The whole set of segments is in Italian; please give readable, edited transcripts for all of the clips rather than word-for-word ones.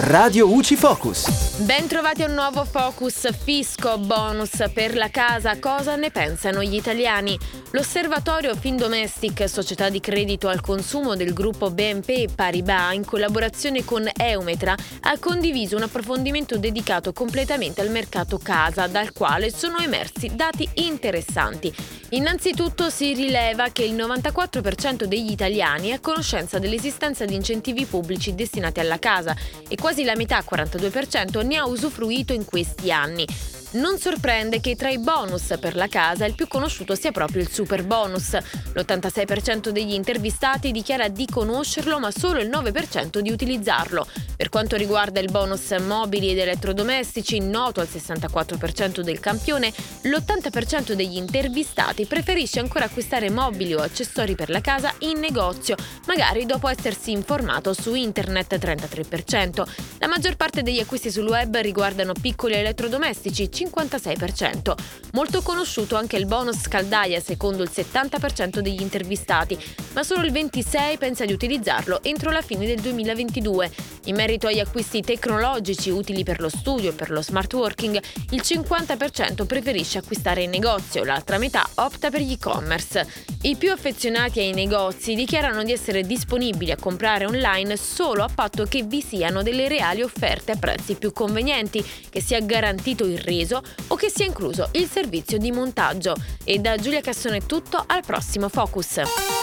Radio Uci Focus. Ben trovati a un nuovo Focus Fisco, bonus per la casa, cosa ne pensano gli italiani? L'osservatorio Findomestic, società di credito al consumo del gruppo BNP Paribas, in collaborazione con Eumetra, ha condiviso un approfondimento dedicato completamente al mercato casa, dal quale sono emersi dati interessanti. Innanzitutto si rileva che il 94% degli italiani è a conoscenza dell'esistenza di incentivi pubblici destinati alla casa e quasi la metà, 42%, ne ha usufruito in questi anni. Non sorprende che tra i bonus per la casa il più conosciuto sia proprio il Superbonus. L'86% degli intervistati dichiara di conoscerlo, ma solo il 9% di utilizzarlo. Per quanto riguarda il bonus mobili ed elettrodomestici, noto al 64% del campione, l'80% degli intervistati preferisce ancora acquistare mobili o accessori per la casa in negozio, magari dopo essersi informato su internet, 33%. La maggior parte degli acquisti sul web riguardano piccoli elettrodomestici, 56%. Molto conosciuto anche il bonus caldaia, secondo il 70% degli intervistati, ma solo il 26% pensa di utilizzarlo entro la fine del 2022. In merito agli acquisti tecnologici utili per lo studio e per lo smart working, il 50% preferisce acquistare in negozio, l'altra metà opta per gli e-commerce. I più affezionati ai negozi dichiarano di essere disponibili a comprare online solo a patto che vi siano delle reali offerte a prezzi più convenienti, che sia garantito il reso o che sia incluso il servizio di montaggio. E da Giulia Cassone è tutto, al prossimo Focus.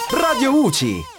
Radio Uci.